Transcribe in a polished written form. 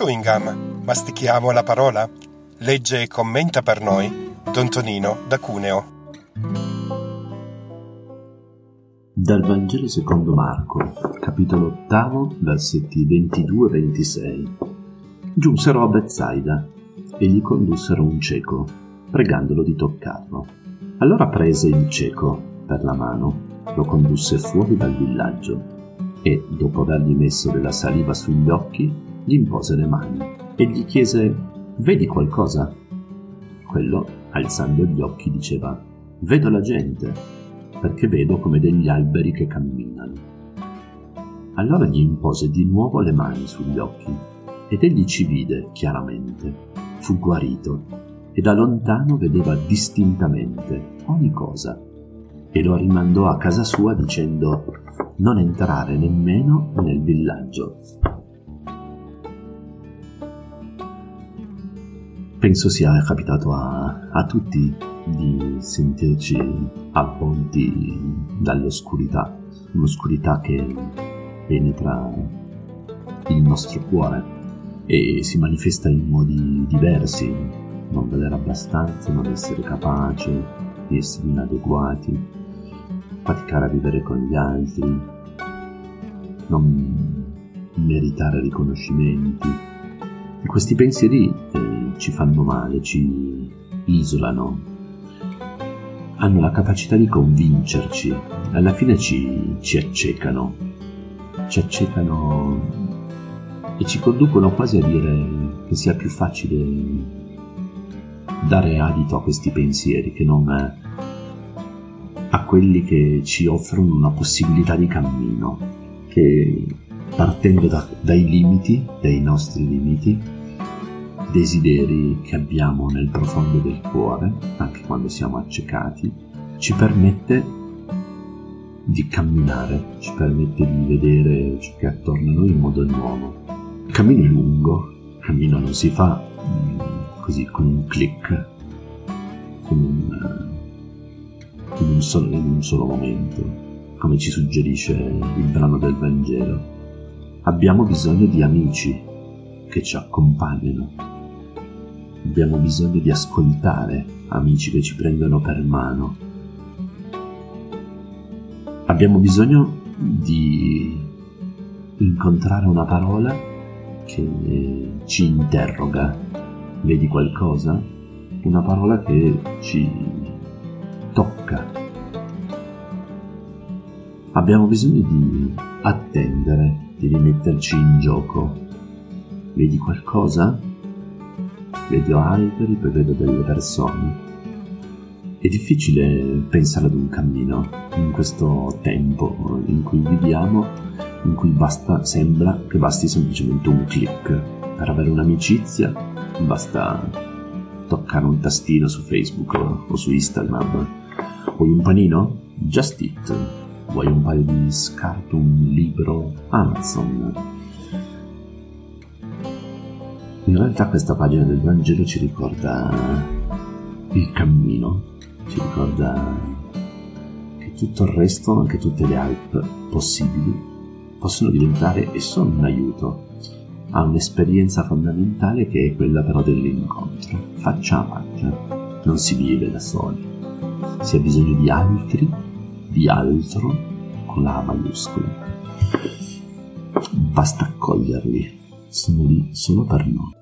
chewing gum, mastichiamo la parola. Legge e commenta per noi Don Tonino da Cuneo. Dal Vangelo secondo Marco, capitolo 8, versetti 22-26. Giunsero a Bethsaida e gli condussero un cieco, pregandolo di toccarlo. Allora prese il cieco per la mano, lo condusse fuori dal villaggio e, dopo avergli messo della saliva sugli occhi, gli impose le mani e gli chiese: «Vedi qualcosa?» Quello, alzando gli occhi, diceva: «Vedo la gente, perché vedo come degli alberi che camminano». Allora gli impose di nuovo le mani sugli occhi ed egli ci vide chiaramente, fu guarito e da lontano vedeva distintamente ogni cosa. E lo rimandò a casa sua dicendo: «Non entrare nemmeno nel villaggio». Penso sia capitato a tutti di sentirci avvolti dall'oscurità, un'oscurità che penetra il nostro cuore e si manifesta in modi diversi: non vedere abbastanza, non essere capace, essere inadeguati, faticare a vivere con gli altri, non meritare riconoscimenti. E questi pensieri ci fanno male, ci isolano, hanno la capacità di convincerci, alla fine ci accecano, e ci conducono quasi a dire che sia più facile dare adito a questi pensieri che non a quelli che ci offrono una possibilità di cammino, che partendo dai limiti, dai nostri limiti, desideri che abbiamo nel profondo del cuore, anche quando siamo accecati, ci permette di camminare, ci permette di vedere ciò che attorno a noi in modo nuovo. Il cammino è lungo, il cammino non si fa così con un click, in un solo momento, come ci suggerisce il brano del Vangelo. Abbiamo bisogno di amici che ci accompagnano, abbiamo bisogno di ascoltare amici che ci prendono per mano, abbiamo bisogno di incontrare una parola che ci interroga. Vedi qualcosa? Una parola che ci tocca. Abbiamo bisogno di attendere, di rimetterci in gioco. Vedi qualcosa? Vedo alberi, poi vedo delle persone. È difficile pensare ad un cammino in questo tempo in cui viviamo, in cui sembra che basti semplicemente un click per avere un'amicizia, basta toccare un tastino su Facebook o su Instagram. Vuoi un panino? Just Eat. Vuoi un paio di scarpe, un libro? Amazon. In realtà questa pagina del Vangelo ci ricorda il cammino, ci ricorda che tutto il resto, anche tutte le app possibili, possono diventare e sono un aiuto a un'esperienza fondamentale che è quella però dell'incontro, faccia a faccia. Non si vive da soli, si ha bisogno di altri, di altro con la A maiuscola. Basta accoglierli, sono lì solo per noi.